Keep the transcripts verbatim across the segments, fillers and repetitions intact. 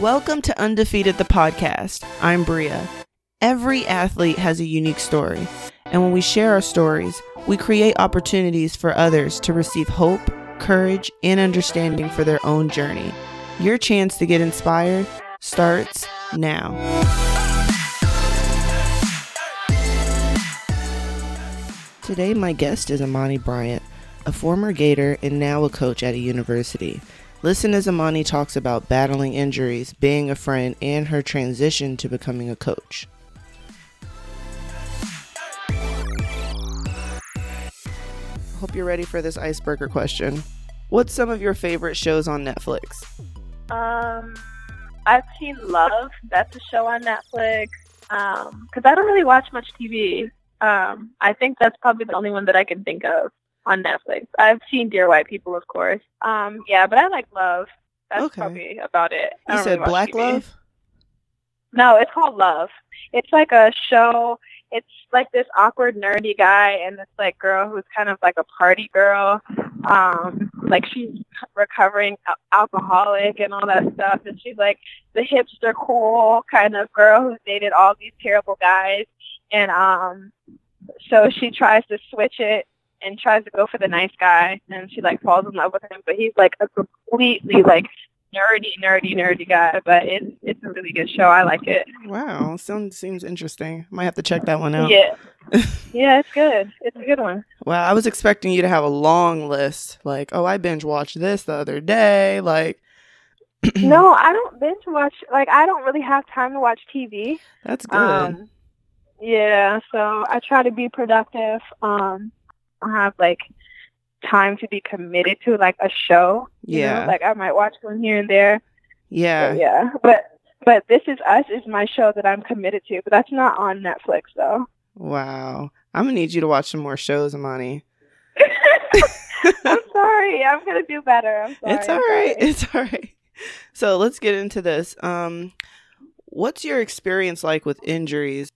Welcome to Undefeated, the podcast. I'm Bria. Every athlete has a unique story, and when we share our stories, we create opportunities for others to receive hope, courage, and understanding for their own journey. Your chance to get inspired starts now. Today, my guest is Imani Bryant, a former Gator and now a coach at a university. Listen as Imani talks about battling injuries, being a friend, and her transition to becoming a coach. Hope you're ready for this icebreaker question. What's some of your favorite shows on Netflix? Um, I've seen Love. That's a show on Netflix. Um, because I don't really watch much T V. Um, I think that's probably the only one that I can think of on Netflix. I've seen Dear White People, of course. Um, yeah, but I like Love. That's okay. Probably about it. You said really Black T V. Love? No, it's called Love. It's like a show. It's like this awkward, nerdy guy and this like girl who's kind of like a party girl. Um, like she's recovering al- alcoholic and all that stuff. And she's like the hipster cool kind of girl who's dated all these terrible guys. And um, so she tries to switch it and tries to go for the nice guy, and she, like, falls in love with him, but he's, like, a completely, like, nerdy, nerdy, nerdy guy, but it's it's a really good show. I like it. Wow. Sounds, seems interesting. Might have to check that one out. Yeah. Yeah, it's good. It's a good one. Wow. I was expecting you to have a long list, like, oh, I binge-watched this the other day, like. No, I don't binge-watch, like, I don't really have time to watch T V. That's good. Um, yeah, so I try to be productive, um. have like time to be committed to like a show. Yeah, you know? Like I might watch one here and there. Yeah, so, yeah. But but This Is Us is my show that I'm committed to. But that's not on Netflix though. Wow, I'm gonna need you to watch some more shows, Imani. I'm sorry. I'm gonna do better. I'm sorry. It's all right. It's all right. So let's get into this. Um, what's your experience like with injuries?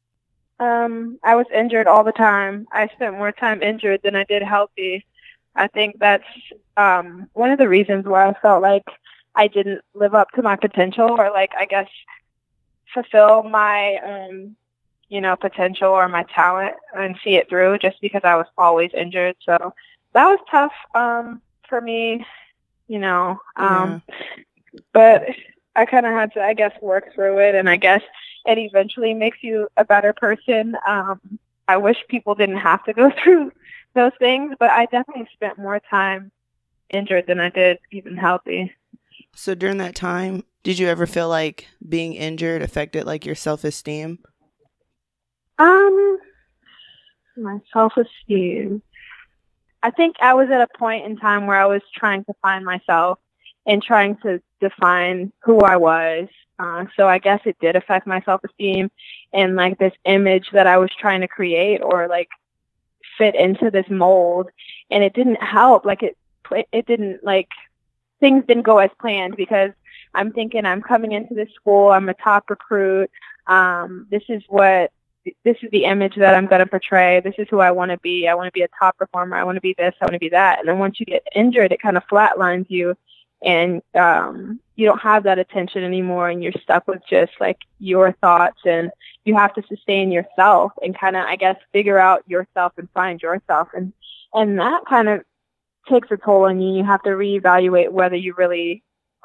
Um, I was injured all the time. I spent more time injured than I did healthy. I think that's um, one of the reasons why I felt like I didn't live up to my potential or, like, I guess, fulfill my, um, you know, potential or my talent and see it through just because I was always injured. So that was tough um, for me, you know. Um, yeah. But I kind of had to, I guess, work through it, and I guess it eventually makes you a better person. Um, I wish people didn't have to go through those things, but I definitely spent more time injured than I did even healthy. So during that time, did you ever feel like being injured affected like your self-esteem? Um, my self-esteem. I think I was at a point in time where I was trying to find myself and trying to define who I was. Uh, so I guess it did affect my self-esteem and like this image that I was trying to create or like fit into this mold. And it didn't help. Like it, it didn't like things didn't go as planned because I'm thinking I'm coming into this school. I'm a top recruit. Um, this is what, this is the image that I'm going to portray. This is who I want to be. I want to be a top performer. I want to be this. I want to be that. And then once you get injured, it kind of flatlines you. And um, you don't have that attention anymore, and you're stuck with just, like, your thoughts, and you have to sustain yourself and kind of, I guess, figure out yourself and find yourself. And, and that kind of takes a toll on you. You have to reevaluate whether you really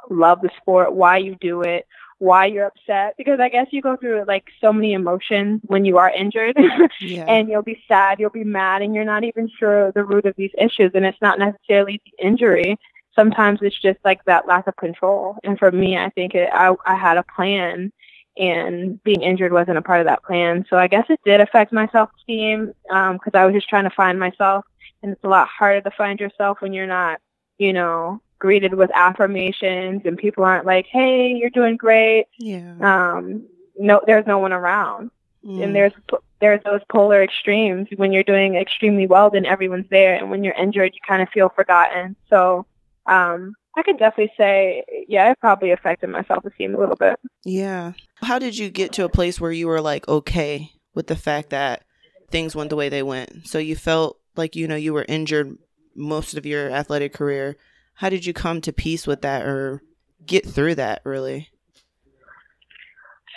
love the sport, why you do it, why you're upset, because I guess you go through, like, so many emotions when you are injured, yeah. And you'll be sad, you'll be mad, and you're not even sure the root of these issues, and it's not necessarily the injury. Sometimes it's just like that lack of control. And for me, I think it, I, I had a plan and being injured wasn't a part of that plan. So I guess it did affect my self-esteem um, because I was just trying to find myself. And it's a lot harder to find yourself when you're not, you know, greeted with affirmations and people aren't like, hey, you're doing great. Yeah. Um, no, there's no one around. Mm. And there's there's those polar extremes. When you're doing extremely well, then everyone's there. And when you're injured, you kind of feel forgotten. So Um, I could definitely say, yeah, it probably affected my self-esteem a little bit. Yeah. How did you get to a place where you were like, okay with the fact that things went the way they went? So you felt like, you know, you were injured most of your athletic career. How did you come to peace with that or get through that really?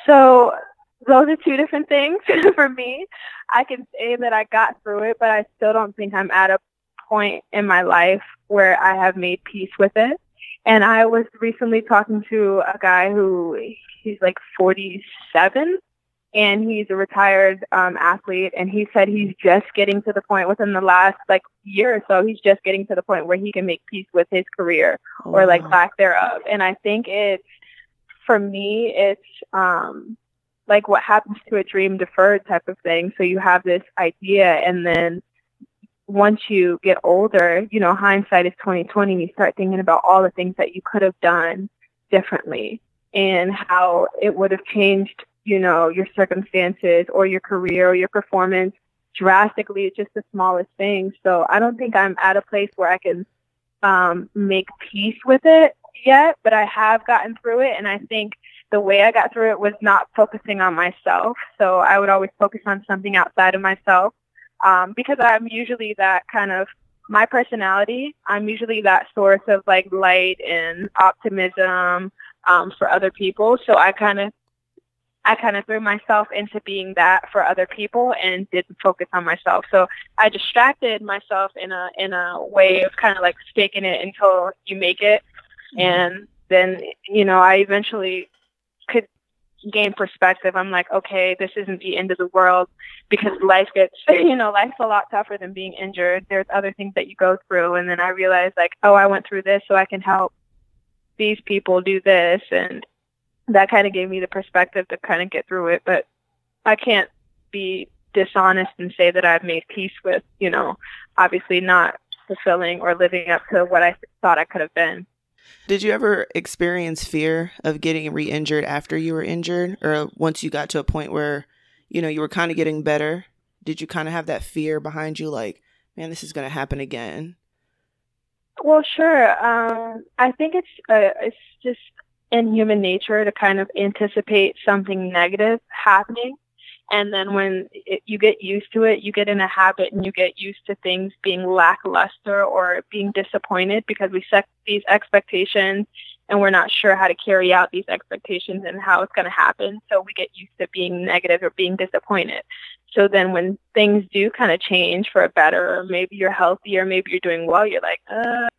So those are two different things for me. I can say that I got through it, but I still don't think I'm at a point in my life where I have made peace with it. And I was recently talking to a guy who, he's like forty-seven, and he's a retired um, athlete, and he said he's just getting to the point within the last like year or so, he's just getting to the point where he can make peace with his career oh, or like lack thereof. And I think it's, for me, it's um, like what happens to a dream deferred type of thing. So you have this idea, and then once you get older, you know, hindsight is twenty twenty, and you start thinking about all the things that you could have done differently and how it would have changed, you know, your circumstances or your career or your performance drastically. It's just the smallest thing. So I don't think I'm at a place where I can um, make peace with it yet, but I have gotten through it. And I think the way I got through it was not focusing on myself. So I would always focus on something outside of myself. Um, because I'm usually that kind of, my personality, I'm usually that source of like light and optimism um, for other people. So I kind of, I kind of threw myself into being that for other people and didn't focus on myself. So I distracted myself in a, in a way of kind of like faking it until you make it. Mm-hmm. And then, you know, I eventually could gain perspective. I'm like, okay, this isn't the end of the world, because life gets, you know, life's a lot tougher than being injured. There's other things that you go through. And then I realized like, oh, I went through this, so I can help these people do this. And that kind of gave me the perspective to kind of get through it. But I can't be dishonest and say that I've made peace with, you know, obviously not fulfilling or living up to what I thought I could have been. Did you ever experience fear of getting re-injured after you were injured, or once you got to a point where, you know, you were kind of getting better? Did you kind of have that fear behind you, like, man, this is going to happen again? Well, sure. Um, I think it's uh, it's just in human nature to kind of anticipate something negative happening. And then when it, you get used to it, you get in a habit and you get used to things being lackluster or being disappointed, because we set these expectations and we're not sure how to carry out these expectations and how it's going to happen. So we get used to being negative or being disappointed. So then when things do kind of change for a better, or maybe you're healthy or maybe you're doing well, you're like,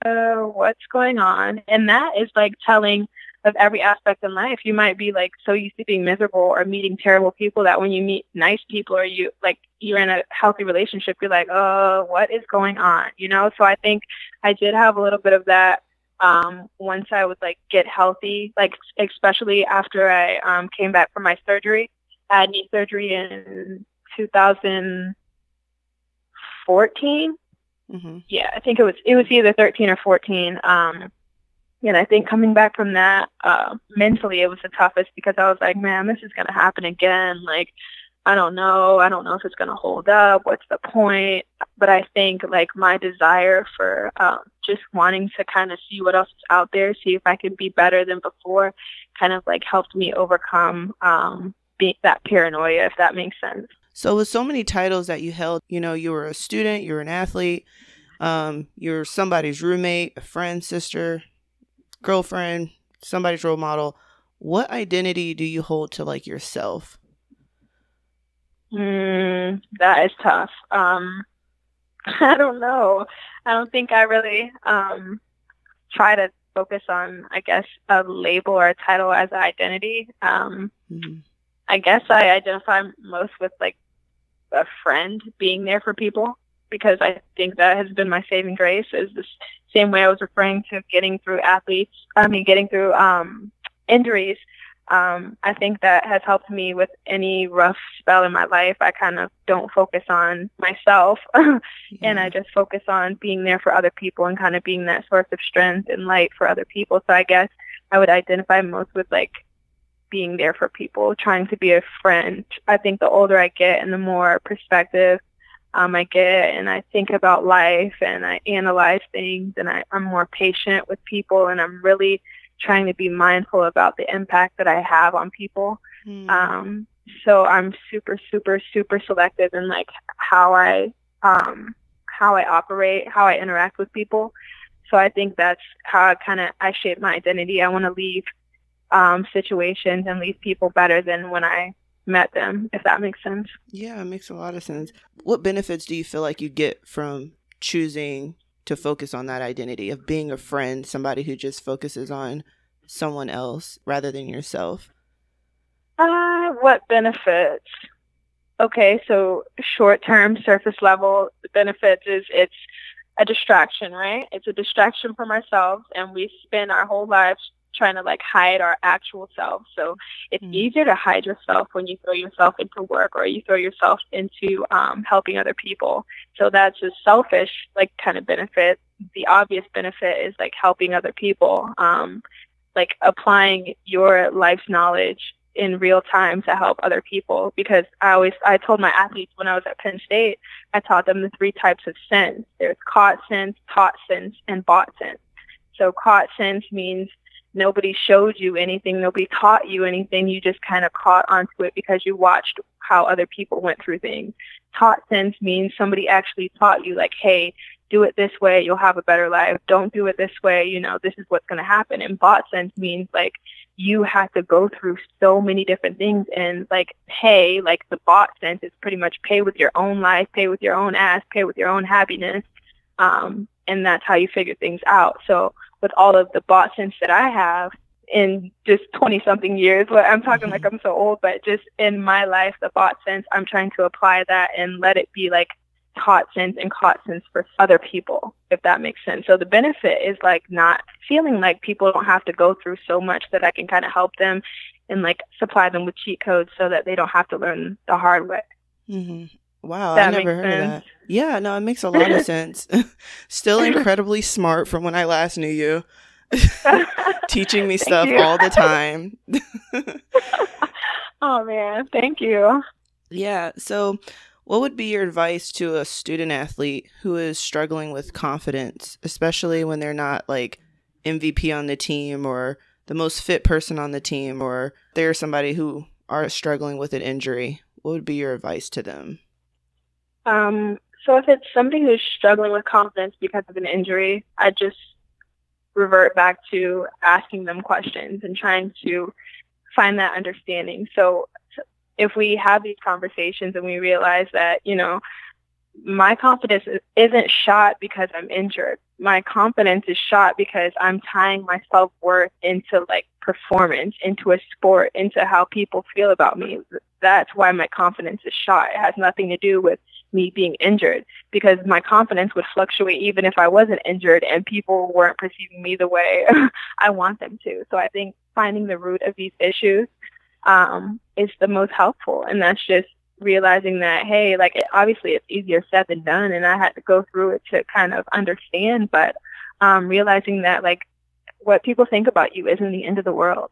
uh, what's going on? And that is like telling of every aspect in life. You might be like so used to being miserable or meeting terrible people that when you meet nice people or you like you're in a healthy relationship, you're like, oh, what is going on? You know, so I think I did have a little bit of that um, once I was like get healthy, like especially after I um, came back from my surgery. I had knee surgery in two thousand fourteen. Mm-hmm. Yeah, I think it was it was either thirteen or fourteen. Um, And I think coming back from that, uh, mentally, it was the toughest, because I was like, man, this is going to happen again. Like, I don't know. I don't know if it's going to hold up. What's the point? But I think, like, my desire for um, just wanting to kind of see what else is out there, see if I can be better than before, kind of, like, helped me overcome um, being that paranoia, if that makes sense. So with so many titles that you held, you know, you were a student, you were an athlete, um, you were somebody's roommate, a friend, sister, girlfriend, somebody's role model. What identity do you hold to like yourself? Mm, that is tough. Um, I don't know. I don't think I really um, try to focus on, I guess, a label or a title as an identity. Um, mm-hmm. I guess I identify most with like a friend, being there for people, because I think that has been my saving grace, is the same way I was referring to getting through athletes, I mean, getting through um, injuries. Um, I think that has helped me with any rough spell in my life. I kind of don't focus on myself yeah. and I just focus on being there for other people and kind of being that source of strength and light for other people. So I guess I would identify most with like being there for people, trying to be a friend. I think the older I get and the more perspective Um, I get, and I think about life, and I analyze things, and I, I'm more patient with people, and I'm really trying to be mindful about the impact that I have on people. Mm. Um, so I'm super, super, super selective in like how I, um, how I operate, how I interact with people. So I think that's how I kind of I shape my identity. I want to leave um, situations and leave people better than when I met them, if that makes sense. Yeah, it makes a lot of sense. What benefits do you feel like you get from choosing to focus on that identity of being a friend, somebody who just focuses on someone else rather than yourself? Uh, what benefits? Okay, so short-term, surface level benefits is it's a distraction, right? It's a distraction from ourselves, and we spend our whole lives trying to like hide our actual self. So it's mm. easier to hide yourself when you throw yourself into work or you throw yourself into um, helping other people. So that's a selfish like kind of benefit. The obvious benefit is like helping other people, um, like applying your life's knowledge in real time to help other people. Because I always, I told my athletes when I was at Penn State, I taught them the three types of sense. There's caught sense, taught sense, and bought sense. So caught sense means nobody showed you anything. Nobody taught you anything. You just kind of caught onto it because you watched how other people went through things. Taught sense means somebody actually taught you, like, hey, do it this way. You'll have a better life. Don't do it this way. You know, this is what's going to happen. And bought sense means, like, you have to go through so many different things and, like, pay. Like, the bought sense is pretty much pay with your own life, pay with your own ass, pay with your own happiness. Um, and that's how you figure things out. So with all of the bought sense that I have in just twenty-something years, well, I'm talking like I'm so old, but just in my life, the bought sense, I'm trying to apply that and let it be like taught sense and caught sense for other people, if that makes sense. So the benefit is like not feeling like people don't have to go through so much, that I can kind of help them and like supply them with cheat codes so that they don't have to learn the hard way. Mm-hmm. Wow, that I never heard sense. of that. Yeah, no, it makes a lot of sense. Still incredibly smart from when I last knew you. Teaching me stuff you. all the time. Oh, man, thank you. Yeah, so what would be your advice to a student athlete who is struggling with confidence, especially when they're not like M V P on the team or the most fit person on the team, or they're somebody who are struggling with an injury? What would be your advice to them? Um, so if it's somebody who's struggling with confidence because of an injury, I just revert back to asking them questions and trying to find that understanding. So if we have these conversations and we realize that, you know, my confidence isn't shot because I'm injured. My confidence is shot because I'm tying my self-worth into like performance, into a sport, into how people feel about me. That's why my confidence is shot. It has nothing to do with me being injured, because my confidence would fluctuate even if I wasn't injured and people weren't perceiving me the way I want them to. So I think finding the root of these issues um, is the most helpful. And that's just realizing that, hey, like it, obviously it's easier said than done, and I had to go through it to kind of understand, but um, realizing that like what people think about you isn't the end of the world.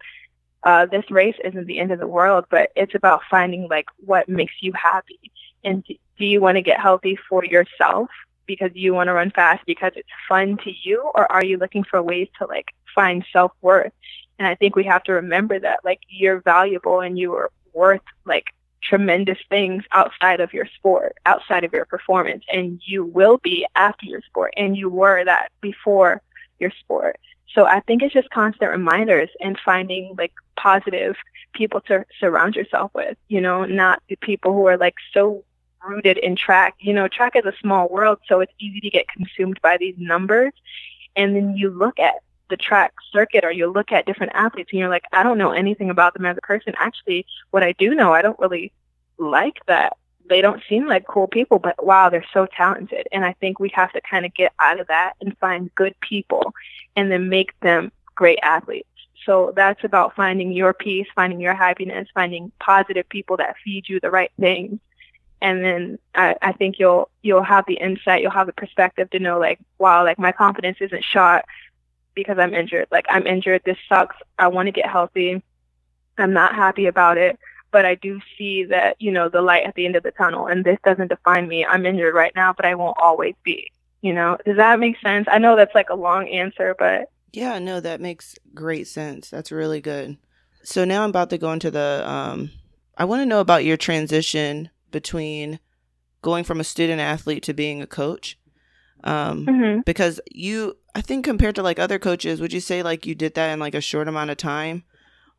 Uh, this race isn't the end of the world, but it's about finding like what makes you happy. And do, do you want to get healthy for yourself because you want to run fast because it's fun to you, or are you looking for ways to like find self-worth? And I think we have to remember that like you're valuable and you are worth like tremendous things outside of your sport, outside of your performance, and you will be after your sport, and you were that before your sport. So I think it's just constant reminders and finding like positive people to surround yourself with, you know, not the people who are like so rooted in track. You know, track is a small world, so it's easy to get consumed by these numbers. And then you look at the track circuit, or you look at different athletes, and you're like, I don't know anything about them as a person. Actually, what I do know, I don't really like that. They don't seem like cool people, but wow, they're so talented. And I think we have to kind of get out of that and find good people and then make them great athletes. So that's about finding your peace, finding your happiness, finding positive people that feed you the right things. And then I, I think you'll you'll have the insight, you'll have the perspective to know like, wow, like my confidence isn't shot because I'm injured. Like I'm injured. This sucks. I want to get healthy. I'm not happy about it. But I do see that, you know, the light at the end of the tunnel, and this doesn't define me. I'm injured right now, but I won't always be, you know. Does that make sense? I know that's like a long answer, but. Yeah, no, that makes great sense. That's really good. So now I'm about to go into the, um, I want to know about your transition between going from a student athlete to being a coach. Um, mm-hmm. Because you, I think compared to like other coaches, would you say like you did that in like a short amount of time?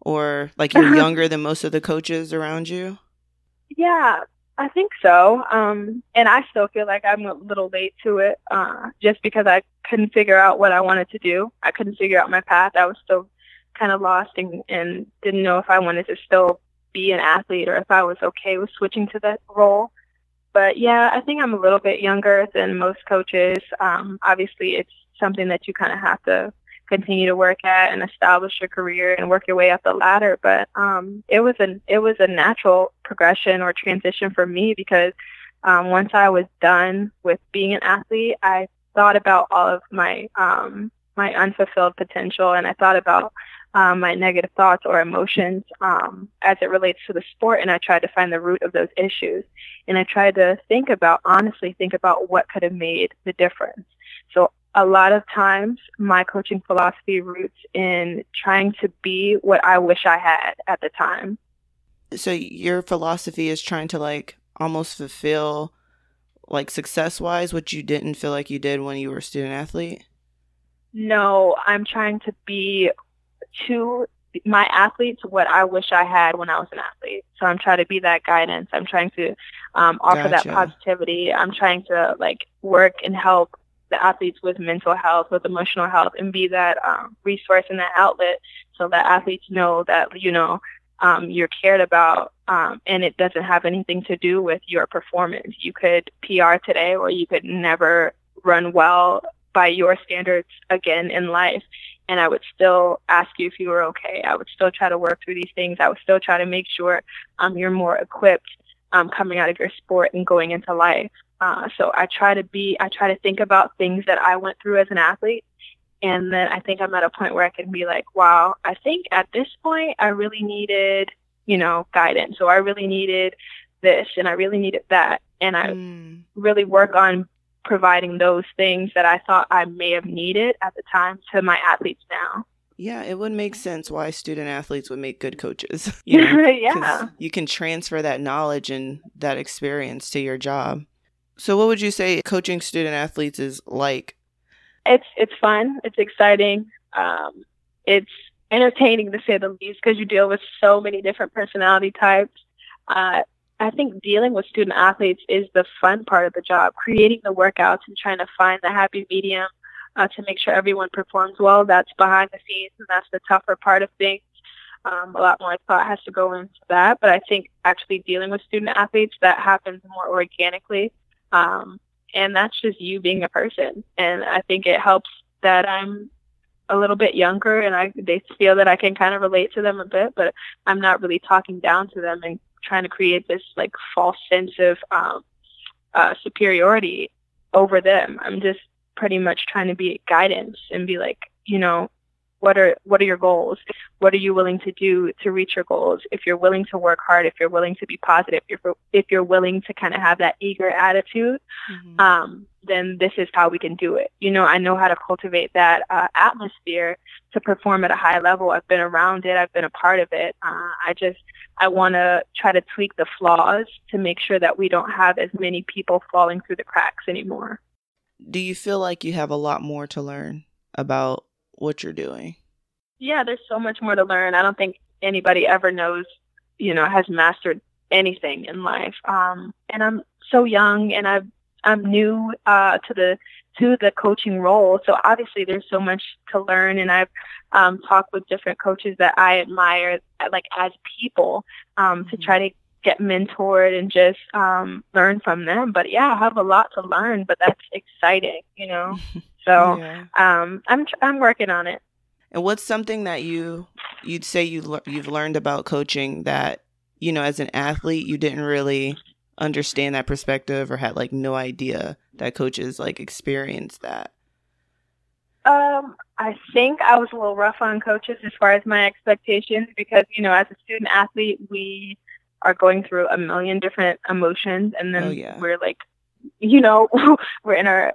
or like you're younger than most of the coaches around you? Yeah, I think so. Um, and I still feel like I'm a little late to it uh, just because I couldn't figure out what I wanted to do. I couldn't figure out my path. I was still kind of lost and, and didn't know if I wanted to still be an athlete or if I was okay with switching to that role. But, yeah, I think I'm a little bit younger than most coaches. Um, obviously, it's something that you kind of have to continue to work at and establish your career and work your way up the ladder. But um, it was an it was a natural progression or transition for me because um, once I was done with being an athlete, I thought about all of my um, my unfulfilled potential, and I thought about Um, my negative thoughts or emotions um, as it relates to the sport, and I tried to find the root of those issues. And I tried to think about, honestly think about what could have made the difference. So a lot of times my coaching philosophy roots in trying to be what I wish I had at the time. So your philosophy is trying to like almost fulfill like success-wise what you didn't feel like you did when you were a student athlete? No, I'm trying to be to my athletes what I wish I had when I was an athlete. So I'm trying to be that guidance. I'm trying to um, offer gotcha. that positivity. I'm trying to like work and help the athletes with mental health, with emotional health, and be that um, resource and that outlet so that athletes know that, you know, um, you're cared about um, and it doesn't have anything to do with your performance. You could P R today or you could never run well by your standards again in life. And I would still ask you if you were okay. I would still try to work through these things. I would still try to make sure um, you're more equipped um, coming out of your sport and going into life. Uh, so I try to be, I try to think about things that I went through as an athlete. And then I think I'm at a point where I can be like, wow, I think at this point I really needed, you know, guidance. So I really needed this and I really needed that. And I mm. really work on providing those things that I thought I may have needed at the time to my athletes now. Yeah, it would make sense why student athletes would make good coaches. You know? Yeah. You can transfer that knowledge and that experience to your job. So what would you say coaching student athletes is like? It's it's fun. It's exciting. Um, it's entertaining to say the least because you deal with so many different personality types. Uh I think dealing with student athletes is the fun part of the job. Creating the workouts and trying to find the happy medium uh, to make sure everyone performs well, that's behind the scenes, and that's the tougher part of things. Um, a lot more thought has to go into that. But I think actually dealing with student athletes, that happens more organically. Um, and that's just you being a person. And I think it helps that I'm a little bit younger and I they feel that I can kind of relate to them a bit, but I'm not really talking down to them and trying to create this like false sense of um, uh, superiority over them. I'm just pretty much trying to be guidance and be like, you know, what are what are your goals? What are you willing to do to reach your goals? If you're willing to work hard, if you're willing to be positive, if you're, if you're willing to kind of have that eager attitude, mm-hmm. um, then this is how we can do it. You know, I know how to cultivate that uh, atmosphere to perform at a high level. I've been around it. I've been a part of it. Uh, I just, I want to try to tweak the flaws to make sure that we don't have as many people falling through the cracks anymore. Do you feel like you have a lot more to learn about what you're doing? Yeah, there's so much more to learn. I don't think anybody ever knows, you know, has mastered anything in life. Um, and I'm so young and I've, I'm new uh, to the to the coaching role. So obviously there's so much to learn. And I've um, talked with different coaches that I admire, like as people, um, to try to get mentored and just um, learn from them. But yeah, I have a lot to learn, but that's exciting, you know? So yeah. um, I'm I'm working on it. And what's something that you you'd say you le- you've learned about coaching that, you know, as an athlete you didn't really understand that perspective or had like no idea that coaches like experience that? Um, I think I was a little rough on coaches as far as my expectations because, you know, as a student athlete we are going through a million different emotions, and then oh, yeah. we're like, you know, we're in our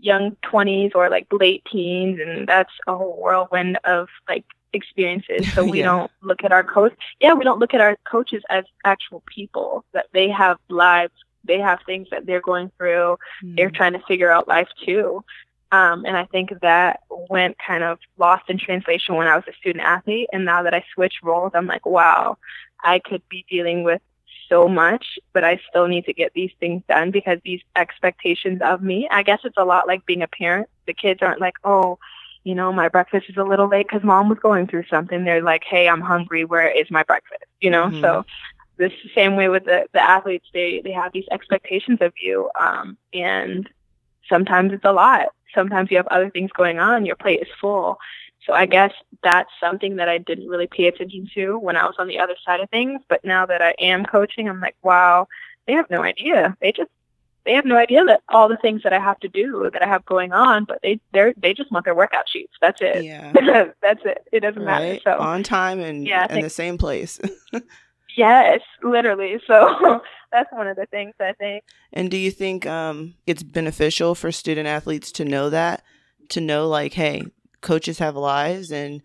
young twenties or like late teens, and that's a whole whirlwind of like experiences. So we yeah. don't look at our coach yeah we don't look at our coaches as actual people, that they have lives, they have things that they're going through, mm. they're trying to figure out life too. Um, and I think that went kind of lost in translation when I was a student athlete. And now that I switched roles, I'm like, wow, I could be dealing with so much, but I still need to get these things done because these expectations of me, I guess it's a lot like being a parent. The kids aren't like, oh, you know, my breakfast is a little late because mom was going through something. They're like, hey, I'm hungry. Where is my breakfast? You know, mm-hmm. so this is the same way with the, the athletes. They, they have these expectations of you. Um, and sometimes it's a lot. Sometimes you have other things going on. Your plate is full. So I guess that's something that I didn't really pay attention to when I was on the other side of things. But now that I am coaching, I'm like, wow, they have no idea. They just, they have no idea that all the things that I have to do, that I have going on, but they they they just want their workout sheets. That's it. Yeah. That's it. It doesn't right? matter. So on time and yeah, in the same place. Yes, literally. So that's one of the things I think. And do you think um, it's beneficial for student athletes to know that, to know like, hey, coaches have lives and,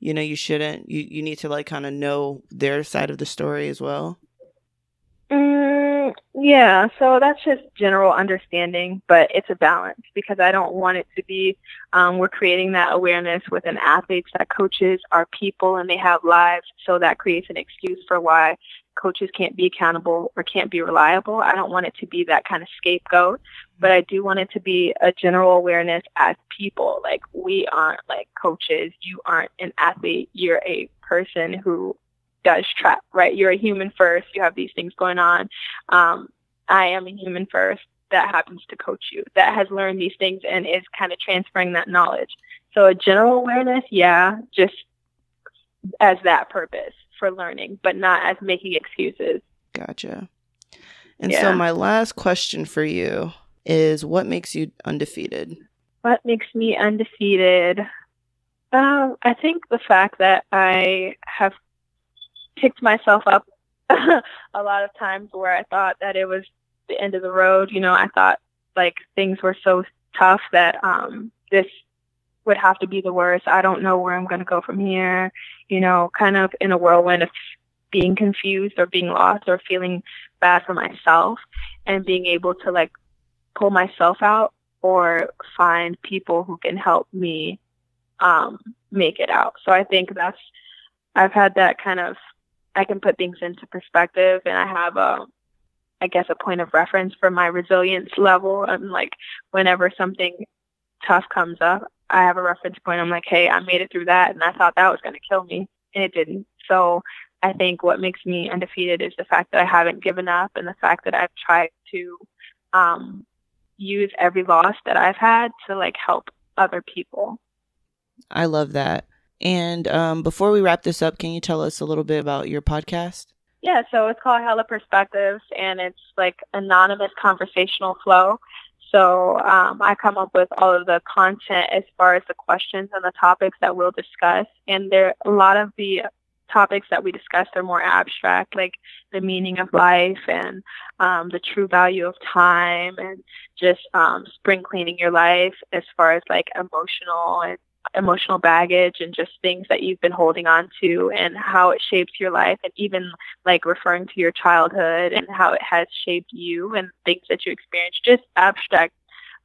you know, you shouldn't, you, you need to like kind of know their side of the story as well? Mm, yeah. So that's just general understanding, but it's a balance because I don't want it to be, um, we're creating that awareness within athletes that coaches are people and they have lives. So that creates an excuse for why coaches can't be accountable or can't be reliable. I don't want it to be that kind of scapegoat, but I do want it to be a general awareness as people. Like we aren't like coaches. You aren't an athlete. You're a person who does trap, right? You're a human first. You have these things going on. Um, I am a human first that happens to coach you, that has learned these things and is kind of transferring that knowledge. So a general awareness, yeah, just as that purpose for learning, but not as making excuses. Gotcha. And yeah. So my last question for you is what makes you undefeated? What makes me undefeated? Um, I think the fact that I have picked myself up a lot of times where I thought that it was the end of the road. You know, I thought like things were so tough that um, this would have to be the worst. I don't know where I'm going to go from here. You know, kind of in a whirlwind of being confused or being lost or feeling bad for myself and being able to like pull myself out or find people who can help me um, make it out. So I think that's, I've had that kind of, I can put things into perspective and I have a, I guess, a point of reference for my resilience level. I'm like, whenever something tough comes up, I have a reference point. I'm like, hey, I made it through that and I thought that was going to kill me and it didn't. So I think what makes me undefeated is the fact that I haven't given up and the fact that I've tried to um, use every loss that I've had to like help other people. I love that. And um, before we wrap this up, can you tell us a little bit about your podcast? Yeah, so it's called Hella Perspectives, and it's like anonymous conversational flow. So um, I come up with all of the content as far as the questions and the topics that we'll discuss. And there, a lot of the topics that we discuss are more abstract, like the meaning of life and um, the true value of time and just um, spring cleaning your life as far as like emotional and emotional baggage and just things that you've been holding on to and how it shapes your life and even like referring to your childhood and how it has shaped you and things that you experience, just abstract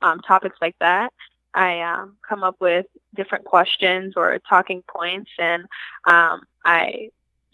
um, topics like that. I um, come up with different questions or talking points and um, I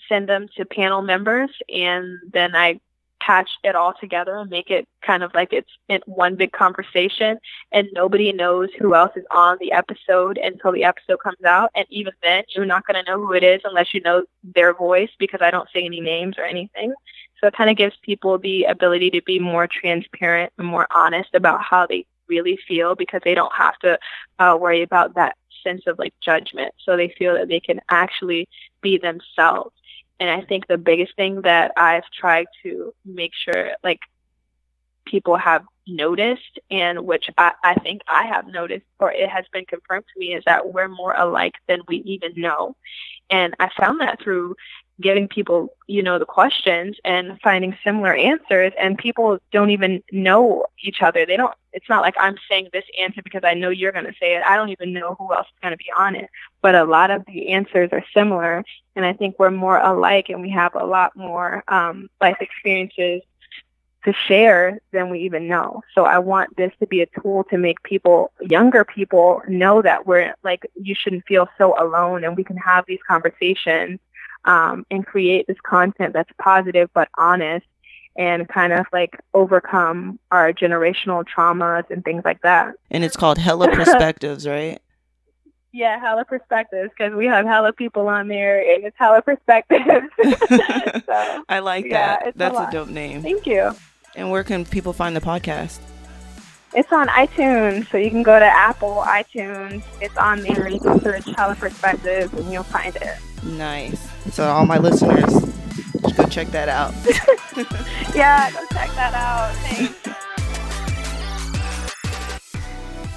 send them to panel members and then I patch it all together and make it kind of like it's in one big conversation and nobody knows who else is on the episode until the episode comes out. And even then, you're not going to know who it is unless you know their voice because I don't say any names or anything. So it kind of gives people the ability to be more transparent and more honest about how they really feel because they don't have to uh, worry about that sense of like judgment. So they feel that they can actually be themselves. And I think the biggest thing that I've tried to make sure, like, people have noticed, and which I, I think I have noticed, or it has been confirmed to me, is that we're more alike than we even know. And I found that through giving people, you know, the questions and finding similar answers, and people don't even know each other. They don't, it's not like I'm saying this answer because I know you're going to say it. I don't even know who else is going to be on it. But a lot of the answers are similar, and I think we're more alike, and we have a lot more um, life experiences to share than we even know. So I want this to be a tool to make people, younger people, know that we're like, you shouldn't feel so alone, and we can have these conversations um, and create this content that's positive but honest, and kind of like overcome our generational traumas and things like that. And it's called Hella Perspectives, right? Yeah, Hella Perspectives, because we have hella people on there, and it's Hella Perspectives. So, I like yeah, that. That's a, a dope name. Thank you. And where can people find the podcast? It's on iTunes, so you can go to Apple, iTunes. It's on there. You can search Hella Perspectives, and you'll find it. Nice. So all my listeners, go check that out. Yeah, go check that out. Thanks.